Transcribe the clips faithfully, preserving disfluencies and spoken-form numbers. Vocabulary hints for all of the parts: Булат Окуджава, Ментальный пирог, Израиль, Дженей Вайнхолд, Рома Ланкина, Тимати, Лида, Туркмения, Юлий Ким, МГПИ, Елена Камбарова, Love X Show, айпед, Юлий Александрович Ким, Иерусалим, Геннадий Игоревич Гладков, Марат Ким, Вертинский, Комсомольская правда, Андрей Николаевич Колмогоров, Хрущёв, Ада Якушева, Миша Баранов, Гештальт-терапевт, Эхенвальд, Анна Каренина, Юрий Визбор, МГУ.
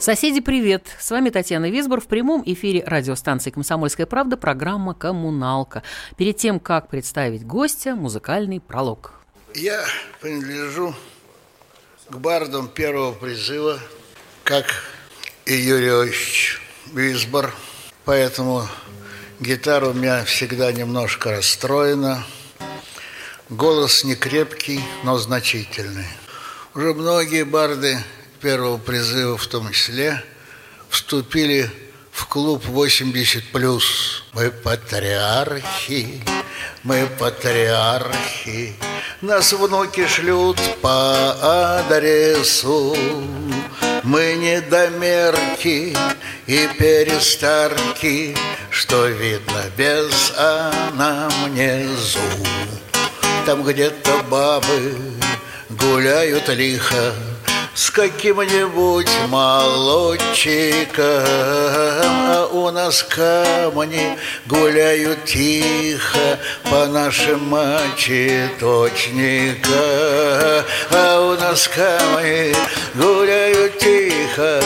Соседи, привет! С вами Татьяна Визбор. В прямом эфире радиостанции «Комсомольская правда» программа «Коммуналка». Перед тем, как представить гостя, музыкальный пролог. Я принадлежу к бардам первого призыва, как и Юрий Ильич Визбор. Поэтому гитара у меня всегда немножко расстроена. Голос не крепкий, но значительный. Уже многие барды первого призыва, в том числе, вступили в клуб восемьдесят плюс. Мы патриархи, мы патриархи, нас внуки шлют по адресу. Мы недомерки и перестарки, что видно без анамнезу. Там где-то бабы гуляют лихо с каким-нибудь молодчиком, а у нас камни гуляют тихо по нашим мочеточникам, а у нас камни гуляют тихо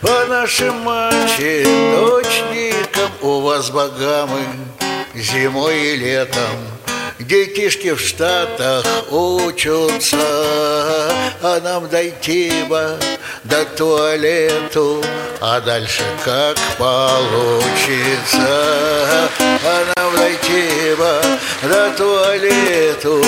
по нашим мочеточникам. У вас богамы зимой и летом детишки в Штатах учатся, а нам дойти бы до туалету, а дальше как получится. А нам дойти бы до туалету,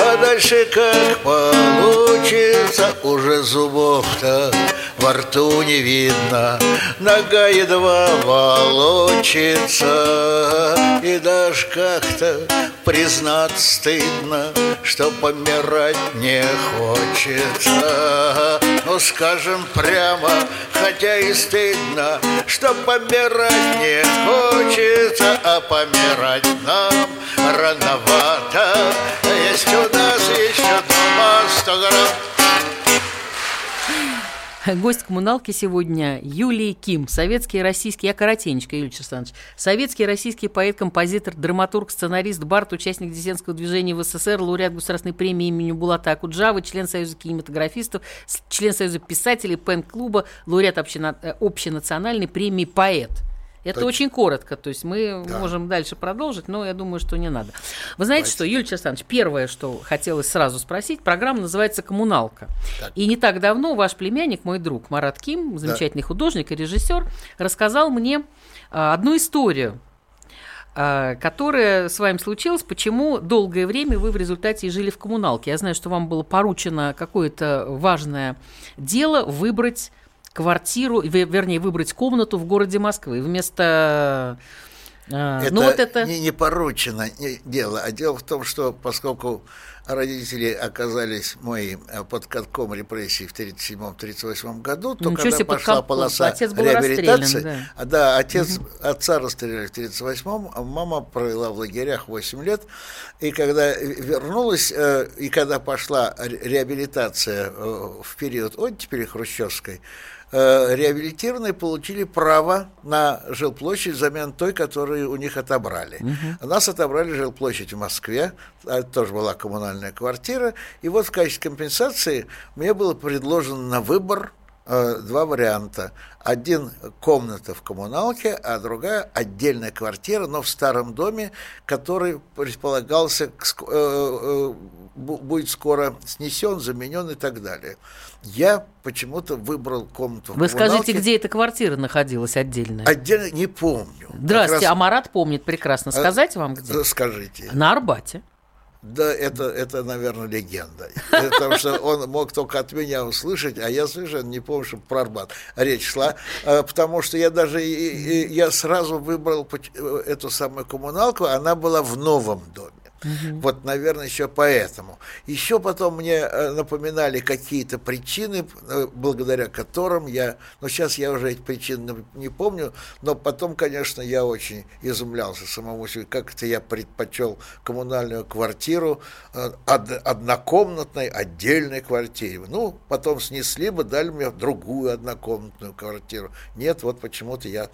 а дальше как получится. Уже зубов-то во рту не видно, нога едва волочится, и даже как-то признать стыдно, что помирать не хочется. Ну, скажем прямо, хотя и стыдно, что помирать не хочется, а помирать нам рановато. Есть у нас еще дома сто грамм. Гость коммуналки сегодня Юлий Ким, советский и российский... Я коротенечко, Юлий Александрович. Советский и российский поэт, композитор, драматург, сценарист, бард, участник диссидентского движения в СССР, лауреат Государственной премии имени Булата Окуджавы, член Союза кинематографистов, член Союза писателей, пен-клуба, лауреат общена... общенациональной премии «Поэт». Это так... очень коротко, то есть мы да. можем дальше продолжить, но я думаю, что не надо. Вы знаете Давайте. что, Юлий Александрович, первое, что хотелось сразу спросить, программа называется «Коммуналка». Так. И не так давно ваш племянник, мой друг Марат Ким, замечательный да. художник и режиссер, рассказал мне а, одну историю, а, которая с вами случилась, почему долгое время вы в результате и жили в коммуналке. Я знаю, что вам было поручено какое-то важное дело выбрать квартиру, вернее, выбрать комнату в городе Москвы вместо... Это, ну, вот это... не, не поручено дело, а дело в том, что поскольку родители оказались мои под катком репрессий в тридцать седьмом тридцать восьмом году, то ну, когда пошла капу... полоса отец был реабилитации, да, да отец, угу. отца расстреляли в тридцать восьмом, а мама провела в лагерях восемь лет, и когда вернулась, и когда пошла реабилитация в период оттепели хрущевской, реабилитированные получили право на жилплощадь взамен той, которую у них отобрали. Угу. Нас отобрали жилплощадь в Москве, тоже была коммунальная квартира, и вот в качестве компенсации мне было предложено на выбор э, два варианта. Один – комната в коммуналке, а другая – отдельная квартира, но в старом доме, который предполагался, э, э, будет скоро снесен, заменен и так далее. Я почему-то выбрал комнату в коммуналке. Вы скажите, где эта квартира находилась отдельная? Отдельно не помню. Здравствуйте, раз... а Марат помнит прекрасно. Сказать а... вам где? Скажите. На Арбате. Да, это, это, наверное, легенда. Потому что он мог только от меня услышать, а я совершенно не помню, что про Арбат речь шла. Потому что я даже я сразу выбрал эту самую коммуналку, она была в новом доме. Угу. Вот, наверное, еще поэтому. Еще потом мне напоминали какие-то причины, благодаря которым я... Ну, сейчас я уже эти причины не помню, но потом, конечно, я очень изумлялся самому себе, как это я предпочел коммунальную квартиру однокомнатной отдельной квартире. Ну, потом снесли бы, дали мне другую однокомнатную квартиру. Нет, вот почему-то я...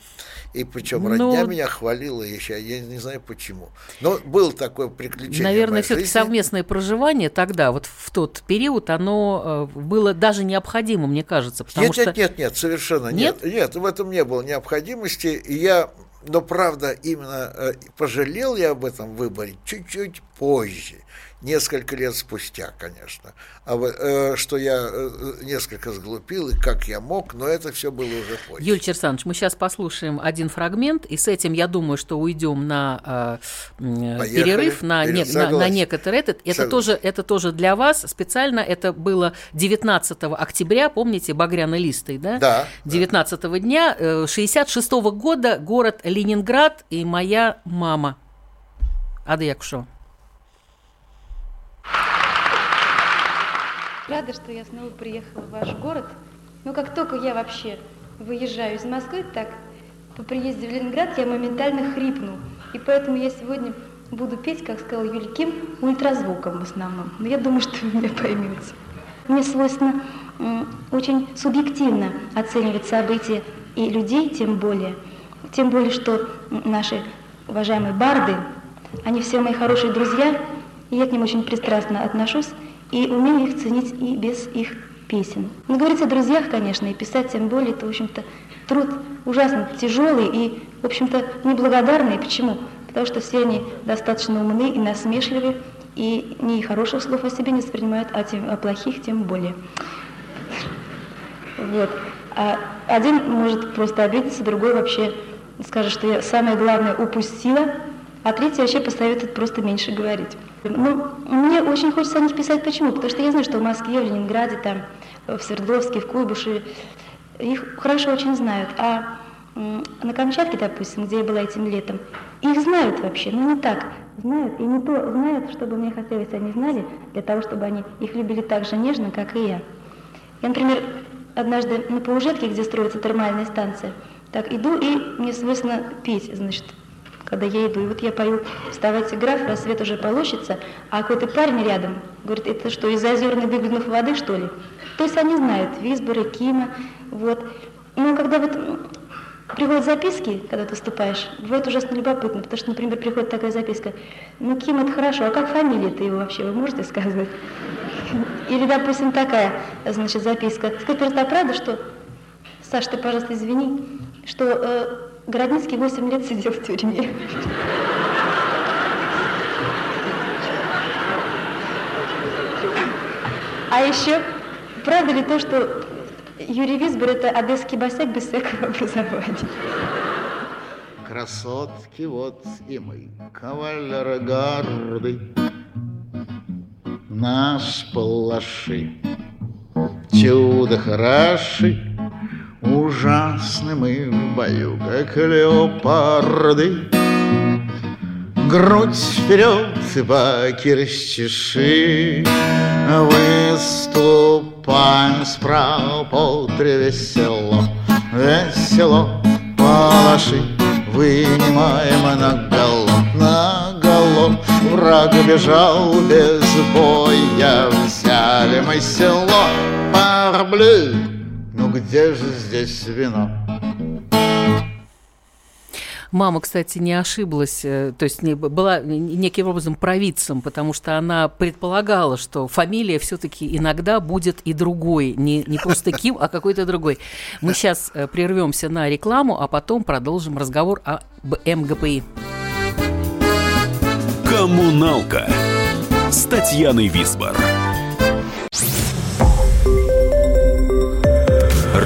И причем ну... родня меня хвалила еще, я не знаю почему. Но был такой прикол. Наверное, все-таки жизни. Совместное проживание тогда, вот в тот период, оно было даже необходимо, мне кажется. Потому нет, что... нет, нет, нет, совершенно нет? нет. Нет, в этом не было необходимости. И я, но правда, именно пожалел я об этом выборе чуть-чуть позже. Несколько лет спустя, конечно, а, э, что я э, несколько сглупил, и как я мог, но это все было уже позже. Юлий Александрович, мы сейчас послушаем один фрагмент, и с этим, я думаю, что уйдем на э, перерыв, на, не, на, на некоторый этот. Это тоже, это тоже для вас специально, это было девятнадцатого октября, помните, Багряный лист, да? Да. девятнадцатого да. дня шестьдесят шестого года, город Ленинград, и моя мама. Ада Якушева. Рада, что я снова приехала в ваш город. Но как только я вообще выезжаю из Москвы, так по приезде в Ленинград я моментально хрипну. И поэтому я сегодня буду петь, как сказал Юлий Ким, ультразвуком в основном. Но я думаю, что вы меня поймете. Мне свойственно очень субъективно оценивать события и людей, тем более. Тем более, что наши уважаемые барды, они все мои хорошие друзья, и я к ним очень пристрастно отношусь. И умею их ценить и без их песен. Но говорить о друзьях, конечно, и писать тем более, это, в общем-то, труд ужасно тяжелый и, в общем-то, неблагодарный. Почему? Потому что все они достаточно умны и насмешливы, и ни хороших слов о себе не воспринимают, а, тем, а плохих тем более. Вот. А один может просто обидеться, другой вообще скажет, что я самое главное упустила, а третий вообще посоветует просто меньше говорить. Ну, мне очень хочется о них писать. Почему? Потому что я знаю, что в Москве, в Ленинграде, там, в Свердловске, в Куйбышеве их хорошо очень знают. А на Камчатке, допустим, где я была этим летом, их знают вообще, но не так. Знают, и не то знают, чтобы мне хотелось, они знали, для того, чтобы они их любили так же нежно, как и я. Я, например, однажды на Паужетке, где строится термальная станция, так иду, и мне свойственно петь, значит, когда я иду. И вот я пою «Вставайте, граф, рассвет уже полощется», а какой-то парень рядом говорит, это что, из-за озерной выглянув воды, что ли? То есть они знают Визбора, Кима, вот. Но когда вот приходят записки, когда ты выступаешь, бывает ужасно любопытно, потому что, например, приходит такая записка, ну, Ким, это хорошо, а как фамилия-то его вообще, вы можете сказать? Или, допустим, такая, значит, записка. Скажи, это правда, что... Саш, ты, пожалуйста, извини, что... Городницкий восемь лет сидел в тюрьме. А еще, правда ли то, что Юрий Визбор – это одесский босяк без всякого образования? Красотки, вот и мы, кавалеры гарды, нас полоши, чудо хороши. Ужасны мы в бою, как леопарды. Грудь вперед и баки расчеши. Выступаем справа по три весело, весело, палаши. Вынимаем наголо, наголо. Враг бежал без боя, взяли мы село, парблю. Ну где же здесь вино? Мама, кстати, не ошиблась, то есть не, была неким образом провидцем, потому что она предполагала, что фамилия все-таки иногда будет и другой, не, не просто Ким, а какой-то другой. Мы сейчас прервемся на рекламу, а потом продолжим разговор об МГПИ. Коммуналка с Татьяной Визбор.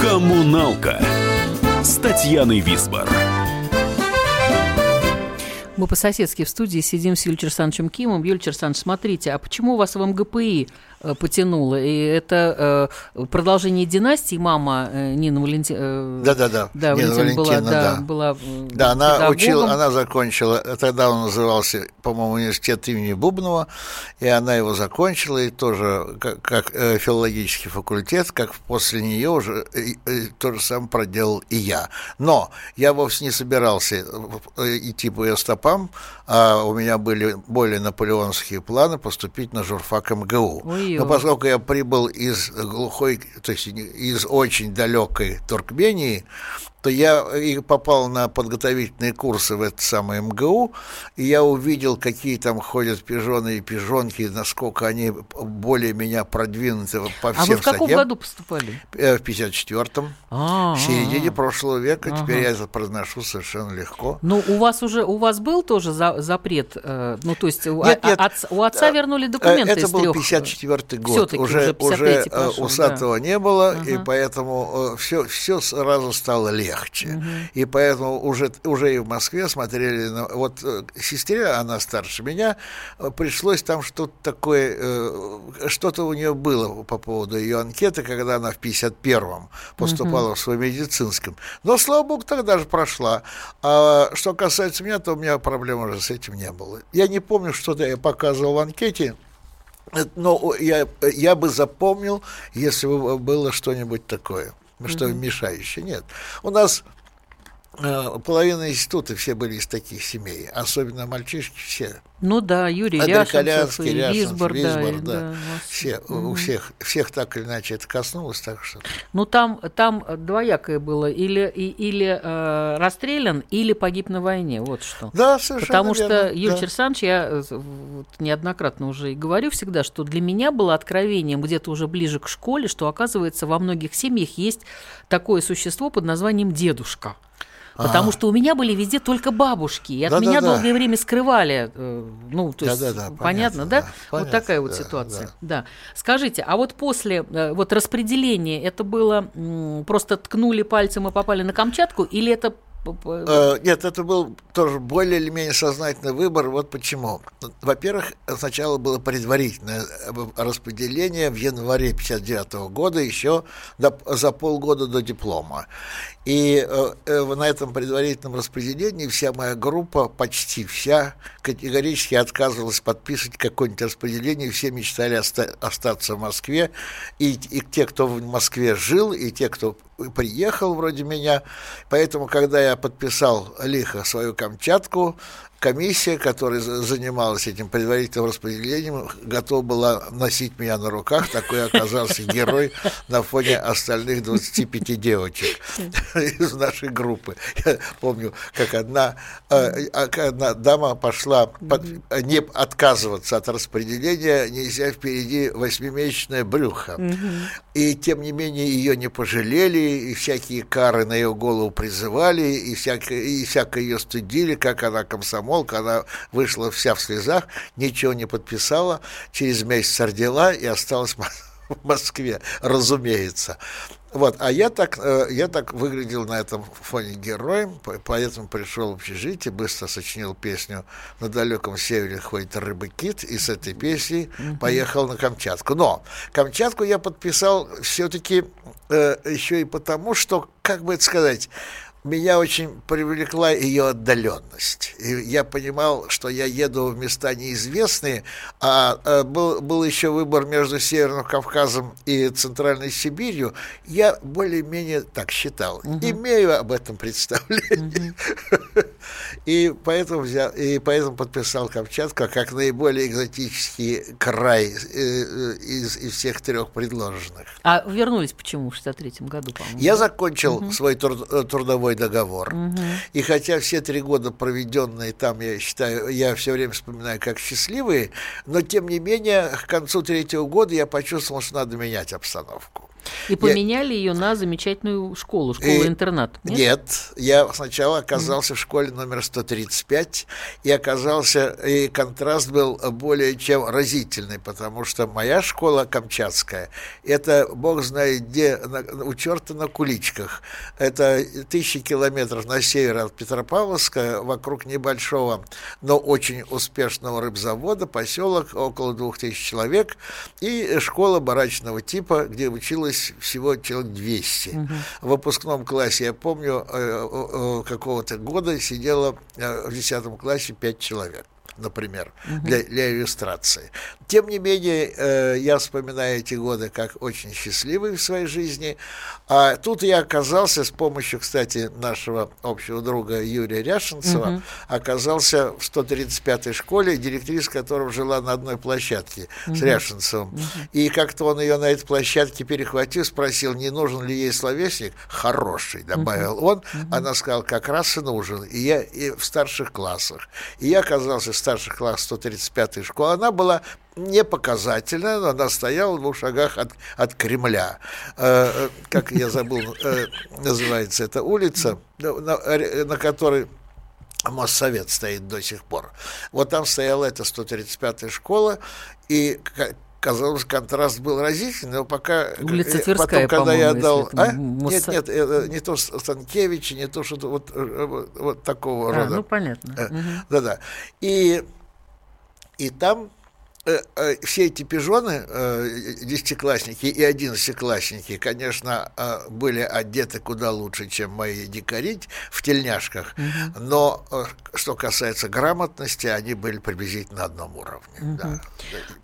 Коммуналка с Татьяной Визбор. Мы по-соседски в студии сидим с Юлием Ряшенцевым Кимом. Юлий Ряшенцев, смотрите, а почему вас в МГПИ потянуло? И это э, продолжение династии. Мама э, Нина Валенти... э, да, да, да. Да, Нина Валентина была, да, да. Была, да, она учила, она закончила, тогда он назывался, по-моему, университет имени Бубнова, и она его закончила, и тоже как, как э, филологический факультет, как после нее уже э, э, то же самое проделал и я. Но я вовсе не собирался идти по ее стопам. А у меня были более наполеонские планы поступить на журфак эм гэ у. Ой-ой. Но поскольку я прибыл из глухой, то есть из очень далекой Туркмении, то я и попал на подготовительные курсы в это самое эм гэ у, и я увидел, какие там ходят пижоны и пижонки, насколько они более меня продвинуты по всем статьям. А вы в каком году поступали? В пятьдесят четвёртом, в середине прошлого века. Теперь я это произношу совершенно легко. Ну, у вас уже, у вас был тоже запрет, ну, то есть у отца вернули документы из трёх? Это был пятьдесят четвёртый год, уже усатого не было, и поэтому все сразу стало легче. Легче. Uh-huh. И поэтому уже, уже и в Москве смотрели на... Вот сестре, она старше меня, пришлось там что-то такое... Э, что-то у нее было по поводу ее анкеты, когда она в пятьдесят первом поступала uh-huh. в свой медицинском. Но, слава богу, тогда же прошла. А что касается меня, то у меня проблем уже с этим не было. Я не помню, что-то я показывал в анкете, но я, я бы запомнил, если бы было что-нибудь такое. Что мешающее, нет. У нас э, половина института все были из таких семей, особенно мальчишки все. Ну да, Юрий Ряшенцев, и Визбор, да, да. Да, все, угу. У всех, всех так или иначе это коснулось, так что... Ну там, там двоякое было, или, и, или э, расстрелян, или погиб на войне, вот что. Да, совершенно Потому верно. Что, Юрий да. Ряшенцев, я вот, неоднократно уже и говорю всегда, что для меня было откровением где-то уже ближе к школе, что, оказывается, во многих семьях есть такое существо под названием дедушка. Потому а. что у меня были везде только бабушки, и от да, меня да, долгое да. время скрывали, ну, то да, есть, да, да, понятно, да? Да? Понятно, вот такая да, вот ситуация, да. да. Скажите, а вот после вот распределения это было м- просто ткнули пальцем и попали на Камчатку, или это... Нет, это был тоже более или менее сознательный выбор. Вот почему. Во-первых, сначала было предварительное распределение в январе пятьдесят девятого года, еще до, за полгода до диплома. И э, на этом предварительном распределении вся моя группа, почти вся, категорически отказывалась подписывать какое-нибудь распределение. Все мечтали оста- остаться в Москве. И, и те, кто в Москве жил, и те, кто приехал вроде меня. Поэтому, когда я Я подписал лихо свою Камчатку, комиссия, которая занималась этим предварительным распределением, готова была носить меня на руках. Такой оказался герой на фоне остальных двадцати пяти девочек из нашей группы. Я помню, как одна, одна дама пошла под, не отказываться от распределения, нельзя впереди восьмимесячное брюхо. И, тем не менее, ее не пожалели, и всякие кары на ее голову призывали, и всяко, и всяко ее стыдили, как она комсомольская. Она вышла вся в слезах, ничего не подписала, через месяц родила и осталась в Москве, разумеется. Вот, а я так, я так выглядел на этом фоне героем, поэтому пришел в общежитие, быстро сочинил песню «На далеком севере ходит рыба-кит», и с этой песней поехал на Камчатку. Но Камчатку я подписал все-таки э, еще и потому, что, как бы это сказать... Меня очень привлекла ее отдаленность. И я понимал, что я еду в места неизвестные, а был, был еще выбор между Северным Кавказом и Центральной Сибирью. Я более-менее так считал. Угу. Имею об этом представление. Угу. И поэтому взял, и поэтому подписал Камчатку как наиболее экзотический край из, из всех трех предложенных. А вернулись почему в шестьдесят третьем году, по-моему? Я закончил угу. свой труд, трудовой договор. Угу. И хотя все три года, проведенные там, я считаю, я все время вспоминаю как счастливые, но тем не менее, к концу третьего года я почувствовал, что надо менять обстановку. И поменяли я... ее на замечательную школу, школу-интернат. И... Нет? Нет, я сначала оказался mm-hmm. в школе номер сто тридцать пять, и оказался, и контраст был более чем разительный, потому что моя школа камчатская, это, бог знает где, на, у черта на куличках. Это тысячи километров на север от Петропавловска, вокруг небольшого, но очень успешного рыбзавода, поселок, около двух тысяч человек, и школа барачного типа, где училось всего человек двести. Угу. В выпускном классе, я помню, какого-то года сидело в десятом классе пять человек, например, угу. для, для иллюстрации. Тем не менее, э, я вспоминаю эти годы как очень счастливые в своей жизни. А тут я оказался с помощью, кстати, нашего общего друга Юрия Ряшенцева, угу. оказался в сто тридцать пятой школе, директриса которого жила на одной площадке угу. с Ряшенцевым. Угу. И как-то он ее на этой площадке перехватил, спросил, не нужен ли ей словесник. Хороший, добавил угу. он. Угу. Она сказала, как раз и нужен. И я и в старших классах. И я оказался в старших классах сто тридцать пятой школы. Она была... не показательная, но она стояла в двух шагах от, от Кремля. Э, как я забыл, э, называется эта улица, на, на которой Моссовет стоит до сих пор. Вот там стояла эта сто тридцать пятая школа, и... казалось, контраст был разительный, но пока... Улица Тверская, потом, когда я отдал... А? Мосс... Нет, нет, не то Станкевича, не то что-то вот, вот такого а, рода. Ну, понятно. Э, угу. Да-да. И, и там... все эти пижоны, десятиклассники и одиннадцатиклассники, конечно, были одеты куда лучше, чем мои дикари в тельняшках, угу. но что касается грамотности, они были приблизительно на одном уровне. Угу. Да.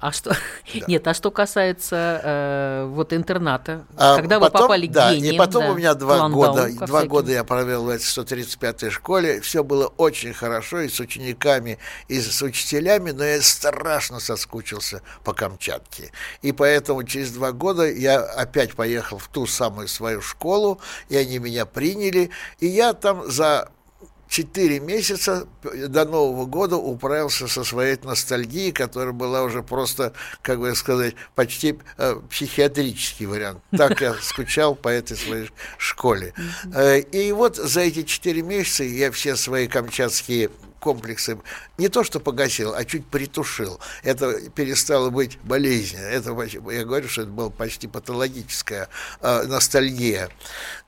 А что... Да. Нет, а что касается э, вот интерната, а когда потом, вы попали к да, гениям? И потом да, у меня два Ландау, года, два всяким. года я провел в этой сто тридцать пятой школе, все было очень хорошо и с учениками, и с учителями, но я страшно соскучился по Камчатке. И поэтому через два года я опять поехал в ту самую свою школу, и они меня приняли, и я там за четыре месяца до Нового года управился со своей ностальгией, которая была уже просто, как бы сказать, почти э, психиатрический вариант. Так я скучал по этой своей школе. Э, и вот за эти четыре месяца я все свои камчатские комплексы не то что погасил, а чуть притушил. Это перестало быть болезнью. Это, я говорю, что это была почти патологическая э, ностальгия.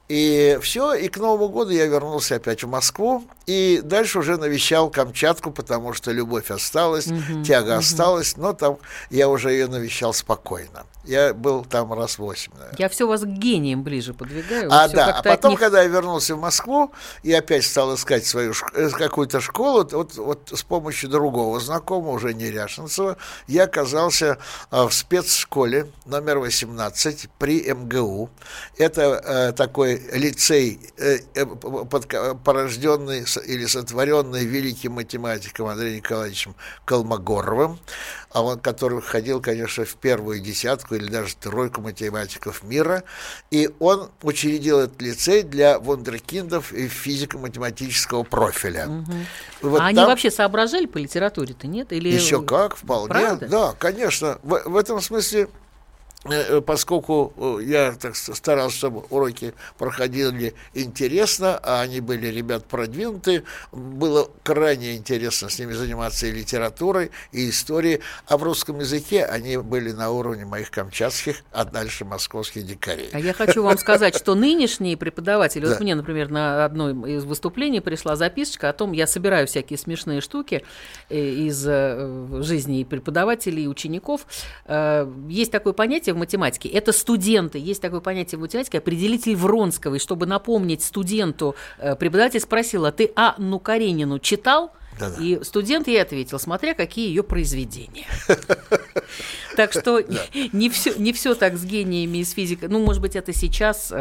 И все, и к Новому году я вернулся опять в Москву, и дальше уже навещал Камчатку, потому что любовь осталась, mm-hmm, тяга mm-hmm. осталась, но там я уже ее навещал спокойно. Я был там раз восемь, наверное. Я все вас к гениям ближе подвигаю. А, да, а потом, них... когда я вернулся в Москву и опять стал искать свою какую-то школу, вот, вот с помощью другого знакомого, уже не Ряшенцева, я оказался в спецшколе номер восемнадцать при МГУ. Это э, такой лицей, э, под, порожденный или сотворенный великим математиком Андреем Николаевичем Колмогоровым, а он, который входил, конечно, в первую десятку или даже тройку математиков мира, и он учредил этот лицей для вундеркиндов и физико-математического профиля. Угу. Вот а там... они вообще соображали по литературе-то, нет? Или... Еще как, вполне. Правда? Да, конечно. В, в этом смысле... Поскольку я так старался, чтобы уроки проходили интересно, а они были, ребят, продвинутые, было крайне интересно с ними заниматься и литературой, и историей, а в русском языке они были на уровне моих камчатских, а дальше московских дикарей. А я хочу вам сказать, что нынешние преподаватели, вот мне, например, на одно из выступлений пришла записочка о том, я собираю всякие смешные штуки из жизни преподавателей и учеников. Есть такое понятие в математике, это студенты. Есть такое понятие в математике, определитель Вронского. И чтобы напомнить студенту, преподаватель спросил, а ты Анну Каренину читал? Да-да. И студент ей ответил, смотря какие ее произведения. Так что не все так с гениями из физики. Ну, может быть, это сейчас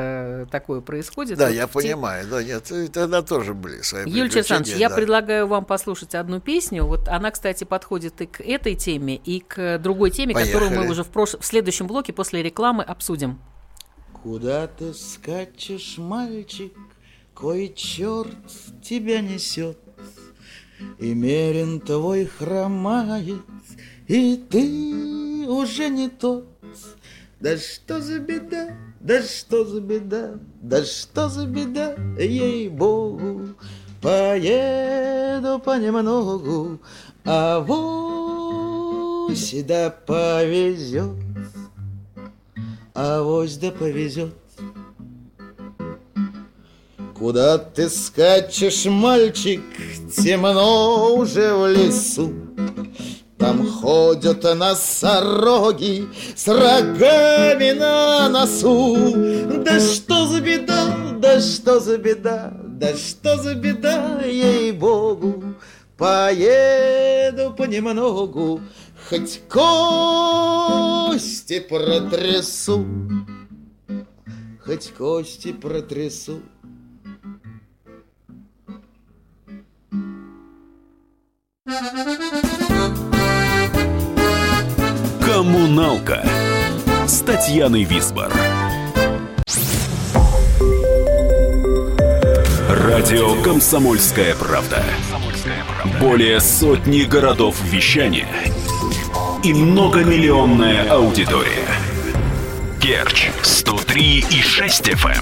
такое происходит. Да, я понимаю. Да, нет, тогда тоже были свои приключения. Юлий Александрович, я предлагаю вам послушать одну песню. Вот она, кстати, подходит и к этой теме, и к другой теме, которую мы уже в следующем блоке после рекламы обсудим. Куда ты скачешь, мальчик, кой черт тебя несет? И мерин твой хромает, и ты уже не тот. Да что за беда, да что за беда, да что за беда, ей-богу. Поеду понемногу, авось да повезет, авось да повезет. Куда ты скачешь, мальчик, темно уже в лесу. Там ходят носороги с рогами на носу. Да что за беда, да что за беда, да что за беда, ей-богу. Поеду понемногу, хоть кости протрясу, хоть кости протрясу. Коммуналка с Татьяной Визбор. Радио «Комсомольская правда». Более сотни городов вещания и многомиллионная аудитория. Керчь сто три и шесть эф эм,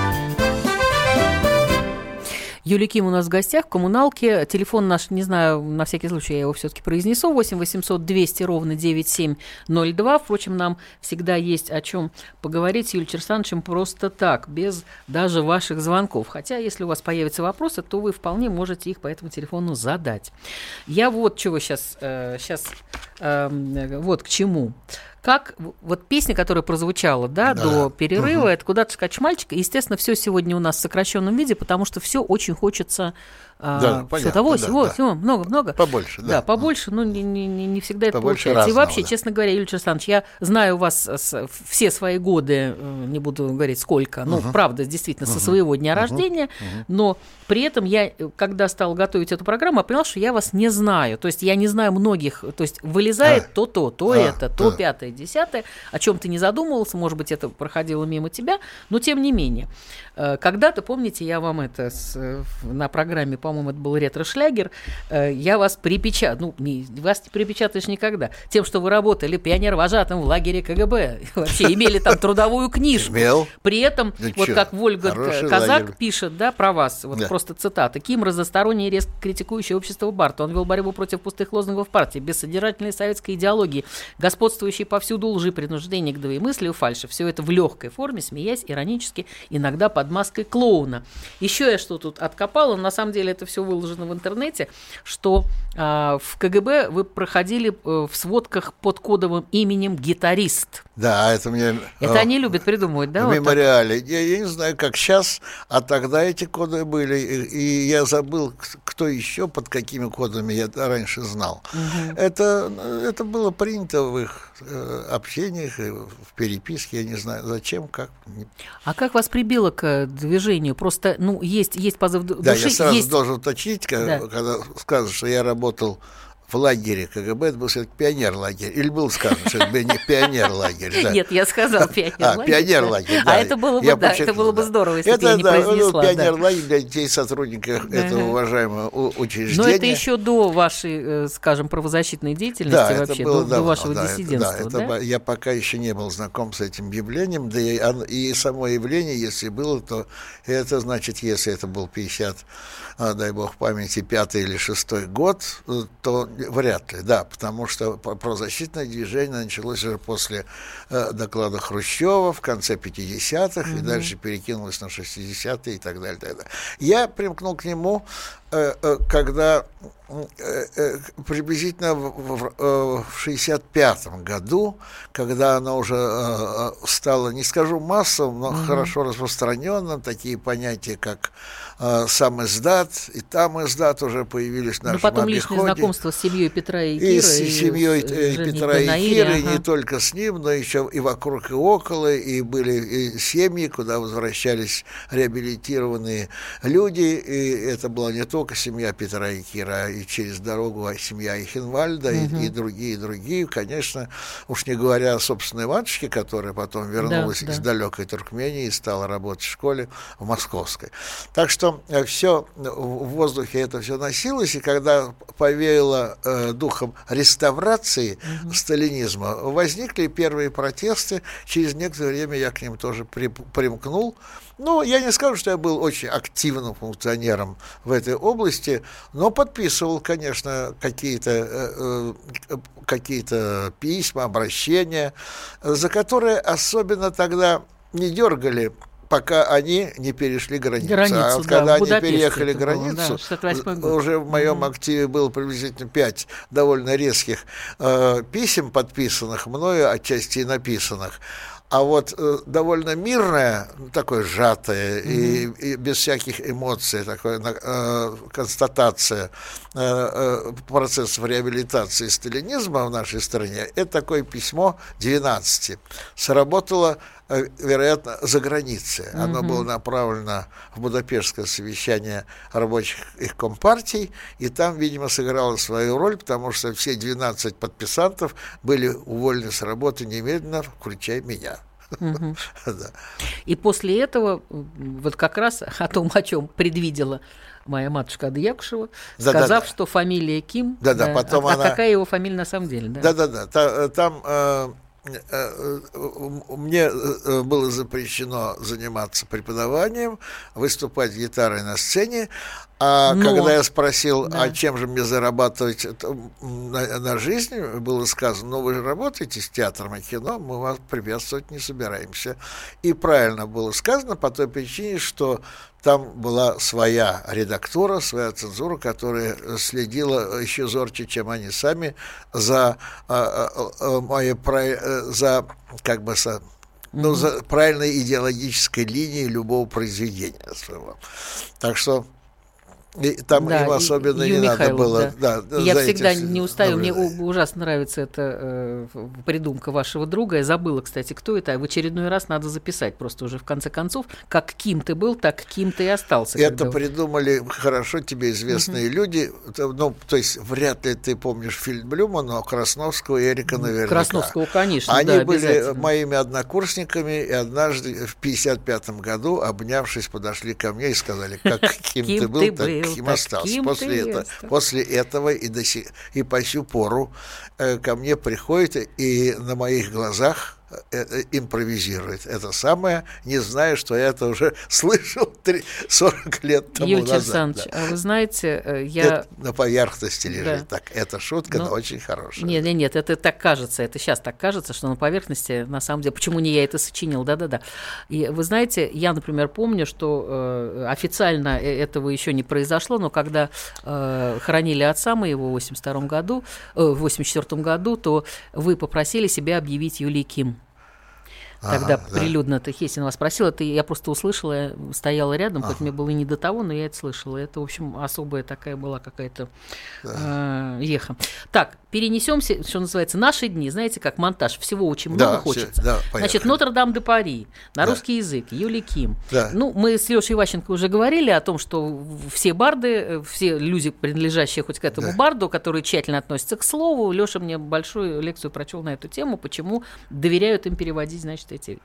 Юлий Ким у нас в гостях в коммуналке. Телефон наш, не знаю, на всякий случай я его все-таки произнесу. восемь восемьсот двести ровно девять семь ноль два. Впрочем, нам всегда есть о чем поговорить с Юлием Черсановичем просто так, без даже ваших звонков. Хотя, если у вас появятся вопросы, то вы вполне можете их по этому телефону задать. Я вот чего сейчас, э, сейчас э, вот к чему. Как вот песня, которая прозвучала, да, да, до перерыва, угу. Это «Куда ты скачешь, мальчик». И, естественно, все сегодня у нас в сокращенном виде, потому что все очень хочется да, а, всего того, да, всего, да. всего, много-много. Побольше, да. Да, побольше, но не, не, не всегда это побольше получается. Разного, и вообще, да. Честно говоря, Юлий Черсанович, я знаю вас с, все свои годы, не буду говорить сколько, ну, угу. правда, действительно, угу. со своего дня угу. рождения, угу. но при этом я, когда стала готовить эту программу, я поняла, что я вас не знаю. То есть я не знаю многих, то есть вылезает а. то-то, то а. это, то а. пятое. Десятое, о чем ты не задумывался, может быть, это проходило мимо тебя, но тем не менее. Когда-то, помните, я вам это с, на программе, по-моему, это был ретро-шлягер, я вас припечатал, ну, не, вас не припечатаешь никогда, тем, что вы работали пионер-вожатым в лагере КГБ, вообще имели там трудовую книжку. При этом, вот как Вольга Казак пишет, да, про вас, вот просто цитата, Ким разносторонний и резко критикующий общество Барта, он вел борьбу против пустых лозунгов партии, без содержательной советской идеологии, господствующей повсюду лжи, принуждения к двоемыслию, фальши. Все это в легкой форме, смеясь, иронически, иногда под маской клоуна. Еще я что тут откопала, на самом деле это все выложено в интернете, что а, в КГБ вы проходили а, в сводках под кодовым именем «Гитарист». Да, это мне... Это а, они любят придумывать, да? В вот мемориале. Я, я не знаю, как сейчас, а тогда эти коды были. И, и я забыл, кто еще, под какими кодами я раньше знал. Угу. Это, это было принято в их... общениях, в переписке, я не знаю, зачем, как. А как вас прибило к движению? Просто, ну, есть, есть позыв души. Да, я сразу есть... должен уточнить, когда, да. когда сказано, что я работал в лагере КГБ, это был все-таки пионер-лагерь. Или было сказано, что это пионер-лагерь. Да. Нет, я сказал пионер-лагерь. А, пионер-лагерь, да. А это было бы, я, да, это было бы здорово, если это, ты не да, произнесла. Это, да, пионер-лагерь для детей сотрудников да. этого уважаемого учреждения. Но это еще до вашей, скажем, правозащитной деятельности да, вообще, до, давно, до вашего да, диссидентства, это, да? Это, да? Я пока еще не был знаком с этим явлением, да и, и само явление, если было, то это, значит, если это был пятьдесят, дай бог памяти, пятый или шестой год, то... Вряд ли, да, потому что правозащитное движение началось уже после э, доклада Хрущёва в конце пятидесятых, mm-hmm. и дальше перекинулось на шестидесятые и так далее, так далее. Я примкнул к нему, э, э, когда э, э, приблизительно в, в, в шестьдесят пятом году, когда она уже э, стала, не скажу массовым, но mm-hmm. хорошо распространенным, такие понятия, как э, сам издат, и там издат уже появились в нашем обиходе. Но потом личное знакомство с семьей Петра и Киры. И с семьей и, Петра и, и Киры, ага. не только с ним, но еще и вокруг, и около, и были и семьи, куда возвращались реабилитированные люди, и это было не то, Востока, семья Петра и Кира, и через дорогу семья Эхенвальда, mm-hmm. и, и другие, и другие. Конечно, уж не говоря о собственной матушке, которая потом вернулась да, из да. далекой Туркмении и стала работать в школе в Московской. Так что все в воздухе это все носилось, и когда повеяло э, духом реставрации mm-hmm. сталинизма, возникли первые протесты. Через некоторое время я к ним тоже при, примкнул. Ну, я не скажу, что я был очень активным функционером в этой области, но подписывал, конечно, какие-то, э, какие-то письма, обращения, за которые особенно тогда не дергали, пока они не перешли границу. границу а вот да, когда они переехали границу, было, да, уже в моем mm-hmm. активе было приблизительно пять довольно резких э, писем, подписанных мною, отчасти и написанных. А вот э, довольно мирное, такое сжатое mm-hmm. и, и без всяких эмоций, такое э, констатация э, процессов реабилитации сталинизма в нашей стране, это такое письмо двенадцати. Сработало, э, вероятно, за границей. Mm-hmm. Оно было направлено в Будапештское совещание рабочих их компартий, и там, видимо, сыграло свою роль, потому что все двенадцать подписантов были уволены с работы немедленно, включая меня. Uh-huh. да. И после этого, вот как раз о том, о чем предвидела моя матушка Ада Якушева, да, сказав, да, да. что фамилия Ким, да, да, да, потом а, она... а какая его фамилия на самом деле? Да, да, да. да. Та, там э, э, мне было запрещено заниматься преподаванием, выступать гитарой на сцене. А Но, когда я спросил, да. а чем же мне зарабатывать на, на жизнь, было сказано, ну, вы же работаете с театром и кино, мы вас приветствовать не собираемся. И правильно было сказано по той причине, что там была своя редактура, своя цензура, которая следила еще зорче, чем они сами, за мои, за, как бы, со... Ну, за правильной идеологической линией любого произведения своего. Так что... И там да, им особенно Ю не Михайлов, надо было. Да. Да, я всегда не устаю, мне ужасно нравится эта э, придумка вашего друга. Я забыла, кстати, кто это. А в очередной раз надо записать просто уже в конце концов. Как Ким ты был, так Ким ты и остался. Это когда... придумали хорошо тебе известные uh-huh. люди. Ну, то есть вряд ли ты помнишь Фельдблюма, но Красновского и Эрика наверняка. Красновского, конечно, они да, были моими однокурсниками, и однажды в пятьдесят пятом году, обнявшись, подошли ко мне и сказали, как Ким ты был, так и Ким остался. После, это, после этого и, до сих, и по сю пору э, ко мне приходит и на моих глазах э, импровизирует. Это самое, не зная, что я это уже слышал сорок лет тому Юрий назад. Юрий Александрович, да. а вы знаете, я... Это на поверхности лежит. Да. Так, эта шутка, но... но очень хорошая. Нет, нет, нет, это так кажется, это сейчас так кажется, что на поверхности, на самом деле, почему не я это сочинил, да-да-да. И вы знаете, я, например, помню, что э, официально этого еще не произошло, но когда э, хоронили отца моего в восемьдесят втором году, э, в восемьдесят четвёртом году, то вы попросили себя объявить Юлий Ким. Тогда ага, прилюдно да. Хесин вас спросил, это я просто услышала, стояла рядом, ага. хоть мне было и не до того, но я это слышала. Это, в общем, особая такая была какая-то да. э, еха. Так, перенесемся, что называется, наши дни, знаете, как монтаж, всего очень да, много хочется. Все, да, значит, Нотр-Дам-де-Пари, на да. русский язык, Юлий Ким. Да. Ну, мы с Лешей Ивашенко уже говорили о том, что все барды, все люди, принадлежащие хоть к этому да. барду, которые тщательно относятся к слову, Леша мне большую лекцию прочел на эту тему, почему доверяют им переводить, значит, эти.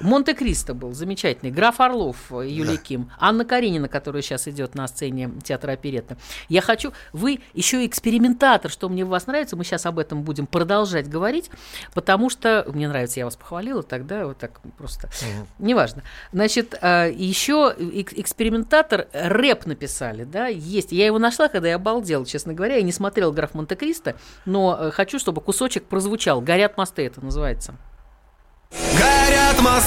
Монте-Кристо был замечательный, граф Орлов, Юлий да. Ким, Анна Каренина, которая сейчас идет на сцене театра оперетты. Я хочу... Вы еще экспериментатор, что мне в вас нравится, мы сейчас об этом будем продолжать говорить, потому что... Мне нравится, я вас похвалила, тогда вот так просто... Угу. Неважно. Значит, еще экспериментатор, рэп написали, да, есть. Я его нашла, когда я обалдела, честно говоря, я не смотрела граф Монте-Кристо, но хочу, чтобы кусочек прозвучал. «Горят мосты» это называется. Горят мосты,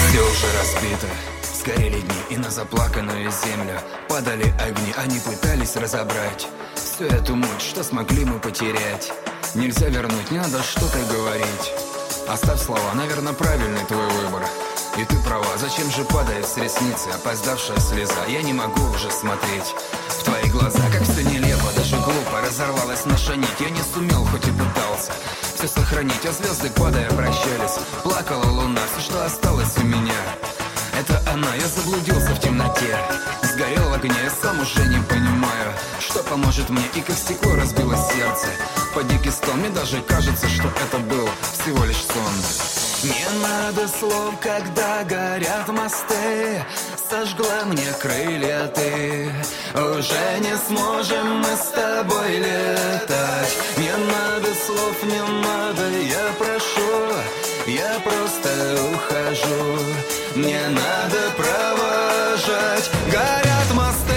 все уже разбито, сгорели дни и на заплаканную землю падали огни, они пытались разобрать всю эту муть, что смогли мы потерять. Нельзя вернуть, не надо что-то говорить. Оставь слова, наверное, правильный твой выбор. И ты права, зачем же падает с ресницы опоздавшая слеза? Я не могу уже смотреть в твои глаза, как все нелепо, даже глупо разорвалась наша нить. Я не сумел, хоть и пытался хранить, а звезды, падая, прощались. Плакала луна, все, что осталось у меня. Это она, я заблудился в темноте. Сгорел в огне, я сам уже не понимаю, что поможет мне, и как стекло разбило сердце. Под дикий стон, мне даже кажется, что это был всего лишь сон. Не надо слов, когда горят мосты. Сожгла мне крылья ты. Уже не сможем мы с тобой летать. Не надо слов, не надо, я прошу. Я просто ухожу. Не надо провожать. Горят мосты.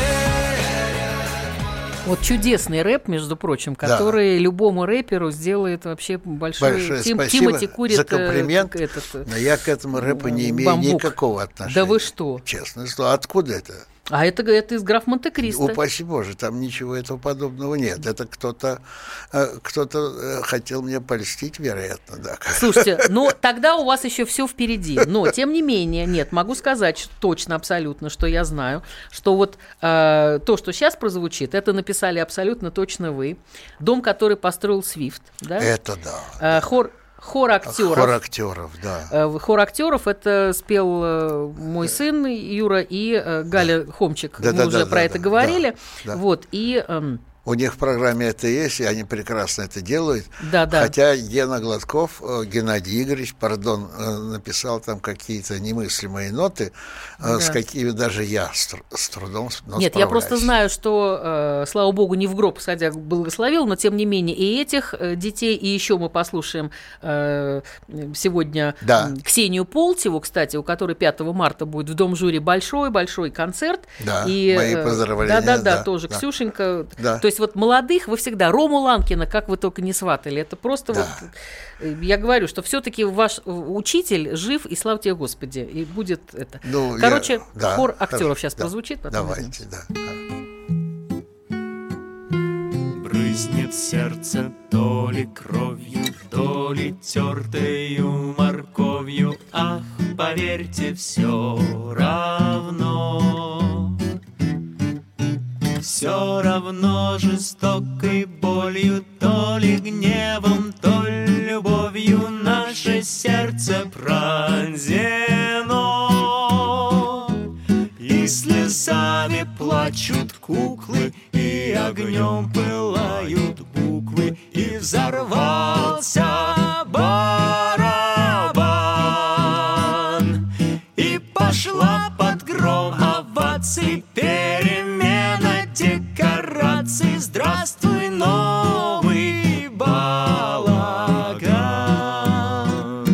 Вот чудесный рэп, между прочим, который да. любому рэперу сделает вообще большой... Большое Тим, спасибо Тимати курит, за комплимент, этот, но я к этому рэпу не имею бамбук. Никакого отношения. Да вы что? Честное слово, откуда это? А это, это из «Граф Монте-Кристо». Упаси Боже, там ничего этого подобного нет. Это кто-то, кто-то хотел мне польстить, вероятно, да. Слушайте, ну тогда у вас еще все впереди. Но, тем не менее, нет, могу сказать что, точно, абсолютно, что я знаю, что вот э, то, что сейчас прозвучит, это написали абсолютно точно вы. Дом, который построил Свифт. Да? Это да. Э, хор... Хор актеров. Хор актеров, да. Хор актеров это спел мой сын Юра и Галя Хомчик. Да, мы да, уже да, про да, это да, говорили. Да, да. Вот, и... У них в программе это есть, и они прекрасно это делают. Да, да. Хотя Гена Гладков, Геннадий Игоревич, пардон, написал там какие-то немыслимые ноты, да. с какими даже я с, с трудом Нет, справляюсь. Я просто знаю, что, слава богу, не в гроб сходя благословил, но тем не менее и этих детей, и еще мы послушаем сегодня да. Ксению Полтьеву, кстати, у которой пятого марта будет в Дом жюри большой-большой концерт. Да, и, мои поздравления. Да-да-да, да, тоже да. Ксюшенька. Да. То есть вот молодых вы всегда, Рому Ланкина, как вы только не сватали, это просто да. вот, я говорю, что все-таки ваш учитель жив, и слава тебе Господи, и будет это. Ну, короче, я, да, хор актеров хорошо, сейчас да, прозвучит. Потом давайте, да. Брызнет сердце то ли кровью, то ли тертою морковью, ах, поверьте, все равно. Все равно жестокой болью, то ли гневом, то ли любовью наше сердце пронзено. И слезами плачут куклы, и огнем пылают буквы, и взорвался барабан, и пошла под гром оваций перемена. Декорации, здравствуй, новый балаган.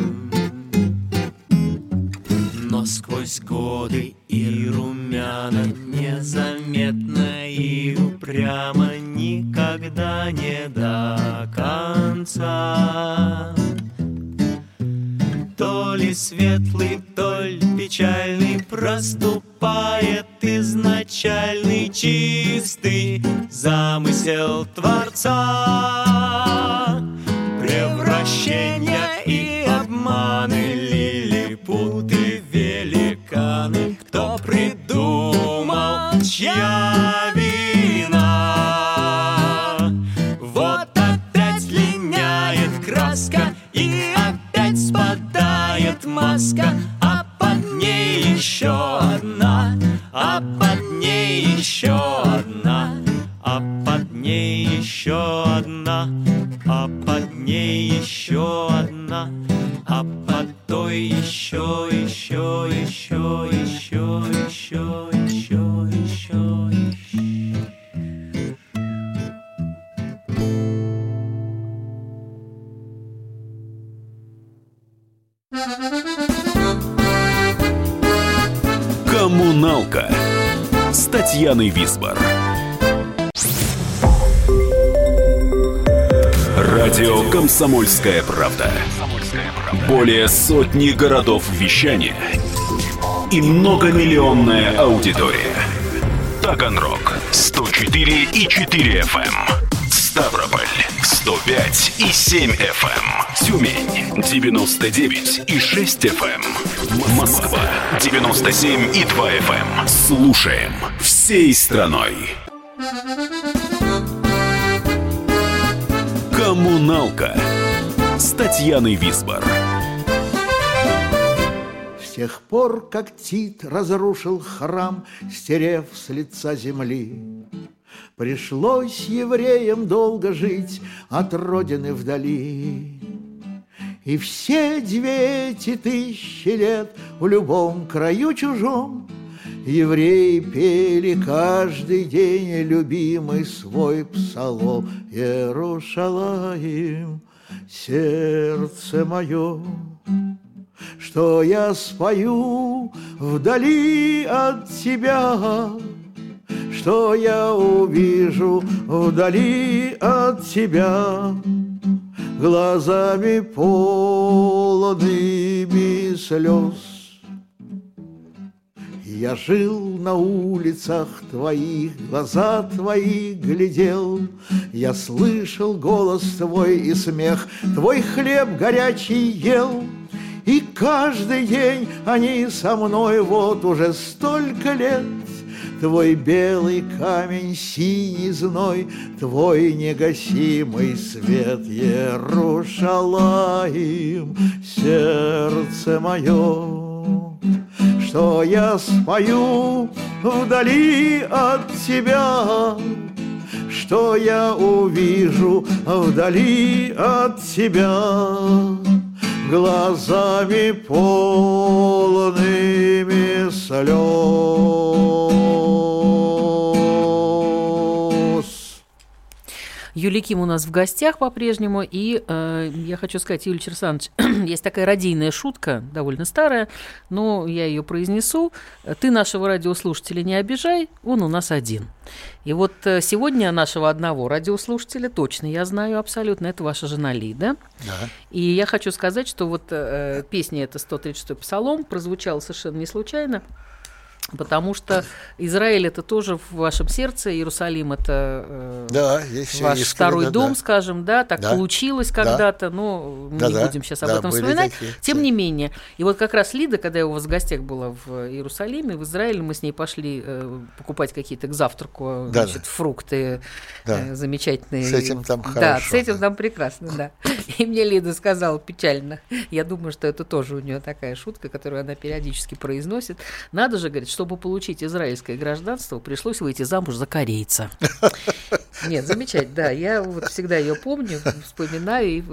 Но сквозь годы и румяна незаметно и упрямо никогда не до конца. То ли светлый, то ли печальный проступает изначальный чистый замысел Творца. Превращения и обманы, лилипуты, великаны, кто придумал, чья вина? Вот опять линяет краска, и опять спадает маска, а под ней еще одна, а под ней еще одна, а под ней еще одна, а под ней еще одна, а под той еще, еще, еще, еще, еще, еще, еще, еще. Коммуналка с Татьяной Визбор. Радио «Комсомольская правда». Более сотни городов вещания и многомиллионная аудитория. Таганрог сто четыре и четыре эф эм. Ставрополь сто пять и семь эф эм. Тюмень девяносто девять и шесть эф эм. Москва девяносто семь и два эф эм. Слушаем всей страной. Коммуналка с с Татьяной Визбор. С тех пор, как Тит разрушил храм, стерев с лица земли, пришлось евреям долго жить от родины вдали. И все две эти тысячи лет в любом краю чужом евреи пели каждый день любимый свой псалом. Иерушалаим, сердце мое, что я спою вдали от тебя, что я увижу вдали от тебя. Глазами полными слез я жил на улицах твоих, глаза твои глядел. Я слышал голос твой и смех, твой хлеб горячий ел. И каждый день они со мной вот уже столько лет. Твой белый камень, синий зной, твой негасимый свет. Иерушалаим, сердце мое, что я спою вдали от тебя, что я увижу вдали от тебя. Глазами полными слез. Юлий Ким у нас в гостях по-прежнему. И э, я хочу сказать, Юлий Черсанович, есть такая радийная шутка, довольно старая, но я ее произнесу. Ты нашего радиослушателя не обижай, он у нас один. И вот сегодня нашего одного радиослушателя, точно я знаю абсолютно, это ваша жена Лида. Да. И я хочу сказать, что вот э, песня эта сто тридцать шестой псалом прозвучала совершенно не случайно, потому что Израиль — это тоже в вашем сердце, Иерусалим — это э, да, ваш второй да, дом, да. скажем, да, так да. получилось когда-то, да. но мы да, не да. будем сейчас да, об этом вспоминать. Такие. Тем не менее, и вот как раз Лида, когда я у вас в гостях была в Иерусалиме, в Израиле, мы с ней пошли э, покупать какие-то к завтраку да, значит, да. фрукты да. Э, замечательные. С этим там хорошо. Да, с этим да. там прекрасно, да. И мне Лида сказала печально, я думаю, что это тоже у нее такая шутка, которую она периодически произносит. Надо же, говорит, чтобы получить израильское гражданство, пришлось выйти замуж за корейца. Нет, замечательно, да. Я вот всегда ее помню, вспоминаю, и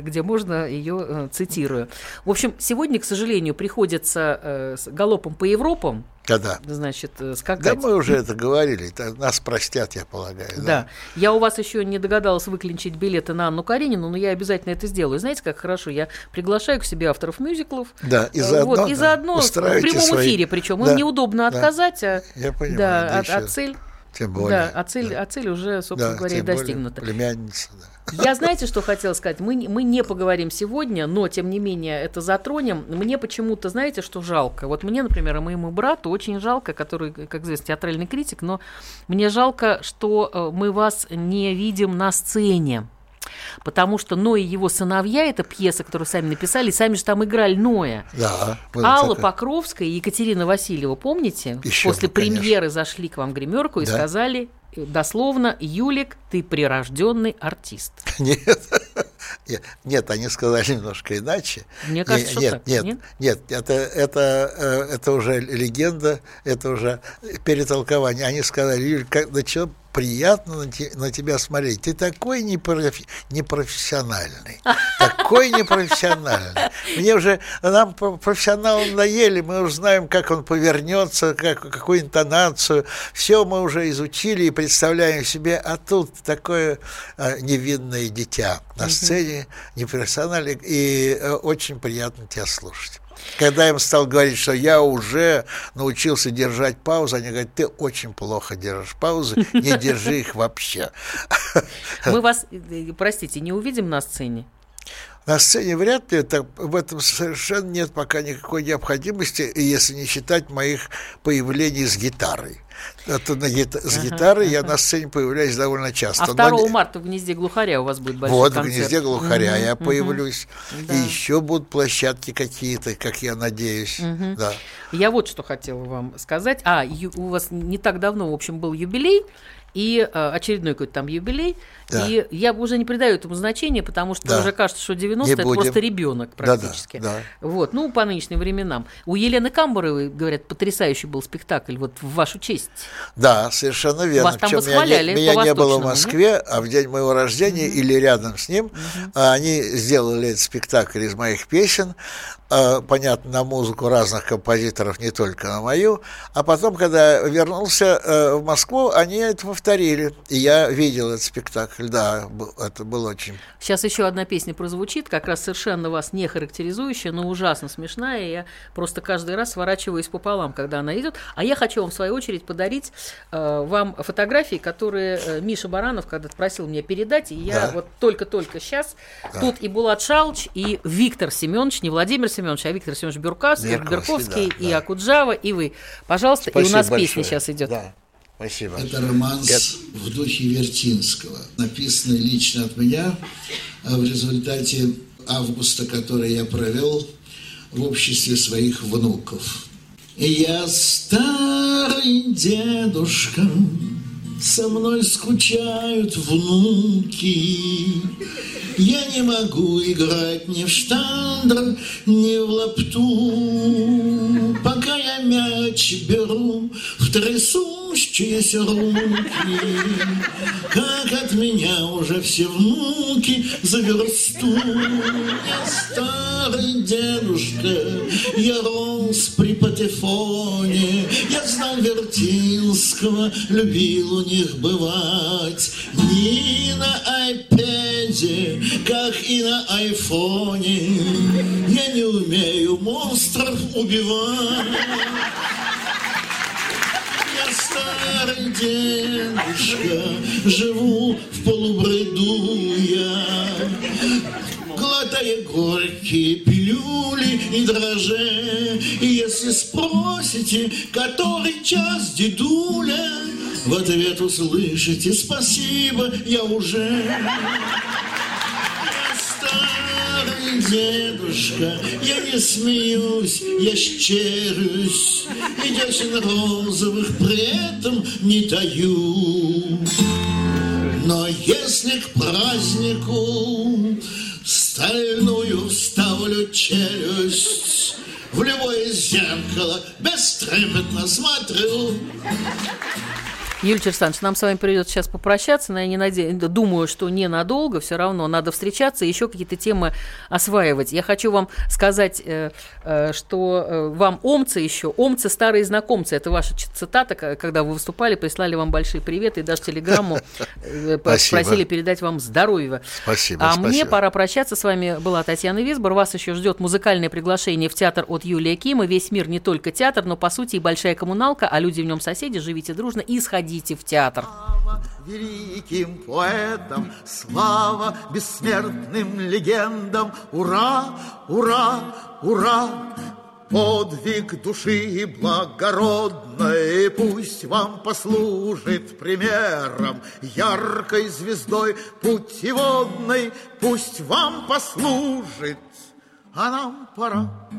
где можно ее цитирую. В общем, сегодня, к сожалению, приходится галопом по Европам. Да, значит, скакать. Да, мы уже это говорили, нас простят, я полагаю. Да. да. Я у вас еще не догадалась выклинчить билеты на Анну Каренину, но я обязательно это сделаю. Знаете, как хорошо, я приглашаю к себе авторов мюзиклов. Да, и заодно, вот, и заодно да, в прямом свои... эфире, причем да, им неудобно да, отказать, а я понимаю, да, от, еще... от цель. Тем более. Да, а цель, да. а цель уже, собственно да, говоря, и достигнута. Племянница, да. Я, знаете, что хотела сказать? Мы, мы не поговорим сегодня, но, тем не менее, это затронем. Мне почему-то, знаете, что жалко? Вот мне, например, и моему брату очень жалко, который, как известно, театральный критик, но мне жалко, что мы вас не видим на сцене. Потому что Ноя и его сыновья — это пьеса, которую сами написали, сами же там играли Ноя. Да, Алла такая. Покровская и Екатерина Васильева, помните? Еще после бы, премьеры конечно. Зашли к вам в гримерку и да. сказали дословно: «Юлик, ты прирожденный артист». Нет. Нет, они сказали немножко иначе. Мне кажется, нет, что нет, так. Нет, нет, нет это, это, это уже легенда, это уже перетолкование. Они сказали: Юль, как, да чё, приятно на, те, на тебя смотреть. Ты такой непрофи, непрофессиональный. Такой непрофессиональный. Мне уже, нам профессионалам надоели, мы уже знаем, как он повернется, как, какую интонацию. Все мы уже изучили и представляем себе, а тут такое а, невинное дитя на сцене, непрофессиональный, и э, очень приятно тебя слушать. Когда я им стал говорить, что я уже научился держать паузы, они говорят: ты очень плохо держишь паузы, не держи их вообще. Мы вас, простите, не увидим на сцене? На сцене вряд ли, так, в этом совершенно нет пока никакой необходимости, если не считать моих появлений с гитарой. Это на гит... С ага, гитарой ага. я на сцене появляюсь довольно часто. А второго Но... марта в «Гнезде глухаря» у вас будет большой вот, концерт. Вот, в «Гнезде глухаря» угу, я угу. появлюсь. Да. И еще будут площадки какие-то, как я надеюсь. Угу. Да. Я вот что хотела вам сказать. А, ю... у вас не так давно, в общем, был юбилей. и очередной какой-то там юбилей. Да. И я уже не придаю этому значения, потому что да. уже кажется, что девяностые – это просто ребенок практически. Да, да, да. Вот. Ну, по нынешним временам. У Елены Камбаровой, говорят, потрясающий был спектакль, вот в вашу честь. Да, совершенно верно. Вас там восхваляли. Меня не было в Москве, угу. а в день моего рождения угу. или рядом с ним угу. они сделали этот спектакль из моих песен, понятно, на музыку разных композиторов, не только на мою. А потом, когда вернулся в Москву, они это повторили. И я видел этот спектакль. Да, это было очень... Сейчас еще одна песня прозвучит, как раз совершенно вас не характеризующая, но ужасно смешная. Я просто каждый раз сворачиваюсь пополам, когда она идет. А я хочу вам, в свою очередь, подарить э, вам фотографии, которые э, Миша Баранов когда-то просил меня передать. И я да. вот только-только сейчас. Да. Тут и Булат Шалыч, и Виктор Семёнович, не Владимир Семёнович, а Виктор Семёнович Беркас, Беркас и Берковский, да, да. и Окуджава, и вы. Пожалуйста, спасибо и у нас большое. Песня сейчас идет. Да. Спасибо. Это романс Это... в духе Вертинского, написанный лично от меня в результате августа, который я провел в обществе своих внуков. Я старый дедушка, со мной скучают внуки. Я не могу играть ни в штандр, ни в лапту. Пока я мяч беру в трясущиеся руки, как от меня уже все внуки за версту. Я старый дедушка, я рос при патефоне. Я знал Вертинского, любил у них бывать. Ни на айпеде, как и на айфоне, я не умею монстров убивать. Я старый дедушка, живу в полубреду я, глотая горькие пилюли и драже. И если спросите, который час, дедуля, в ответ услышите: спасибо, я уже... Дедушка, я не смеюсь, я щерюсь, и десен розовых при этом не даю. Но если к празднику стальную вставлю челюсть, в любое зеркало бестрепетно смотрю. Юлий Александрович, нам с вами придется сейчас попрощаться, но я не наде... думаю, что ненадолго, все равно надо встречаться и еще какие-то темы осваивать. Я хочу вам сказать, что вам омцы еще, омцы старые знакомцы, это ваша цитата, когда вы выступали, прислали вам большие приветы и даже телеграмму просили передать вам здоровья. Спасибо. А мне пора прощаться, с вами была Татьяна Визбор, вас еще ждет музыкальное приглашение в театр от Юлия Кима, весь мир не только театр, но по сути и большая коммуналка, а люди в нем соседи, живите дружно и сходите в театр. Слава великим поэтам, слава бессмертным легендам, ура, ура, ура! Подвиг души благородной пусть вам послужит примером, яркой звездой путеводной пусть вам послужит, а нам пора.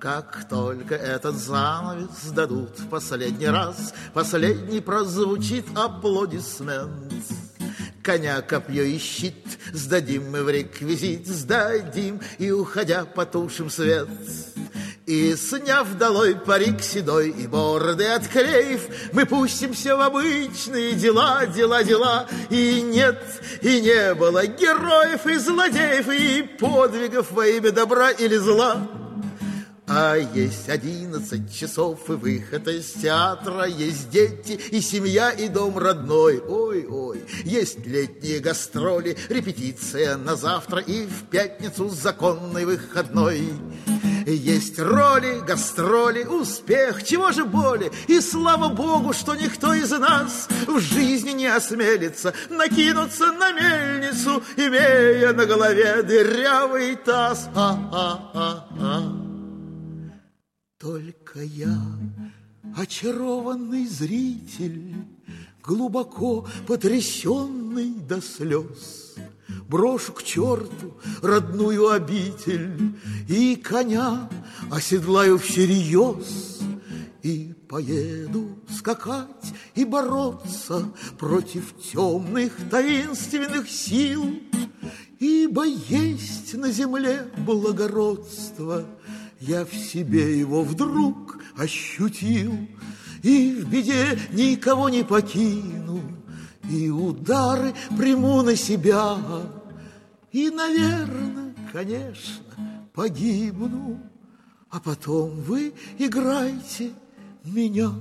Как только этот занавес дадут в последний раз, последний прозвучит аплодисмент. Коня, копье и щит сдадим мы в реквизит, сдадим и, уходя, потушим свет. И, сняв долой парик седой и бороды отклеив, мы пустимся в обычные дела, дела, дела. И нет, и не было героев и злодеев, и подвигов во имя добра или зла. А есть одиннадцать часов и выход из театра, есть дети и семья, и дом родной. Ой-ой, есть летние гастроли, репетиция на завтра и в пятницу законный выходной. Есть роли, гастроли, успех, чего же боли. И слава богу, что никто из нас в жизни не осмелится накинуться на мельницу, имея на голове дырявый таз. А-а-а-а. Только я, очарованный зритель, глубоко потрясенный до слез, брошу к черту родную обитель и коня оседлаю всерьез и поеду скакать и бороться против темных таинственных сил. Ибо есть на земле благородство, я в себе его вдруг ощутил. И в беде никого не покину, и удары приму на себя. И, наверное, конечно, погибну, а потом вы играйте меня.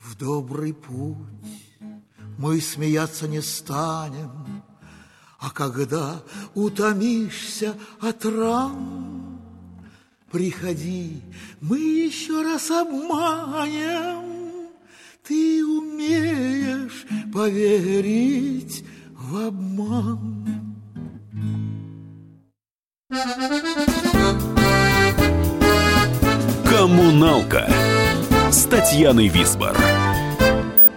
В добрый путь мы смеяться не станем, а когда утомишься от ран, приходи, мы еще раз обманем. Ты умеешь поверить в обман. Коммуналка с Татьяной Визбор.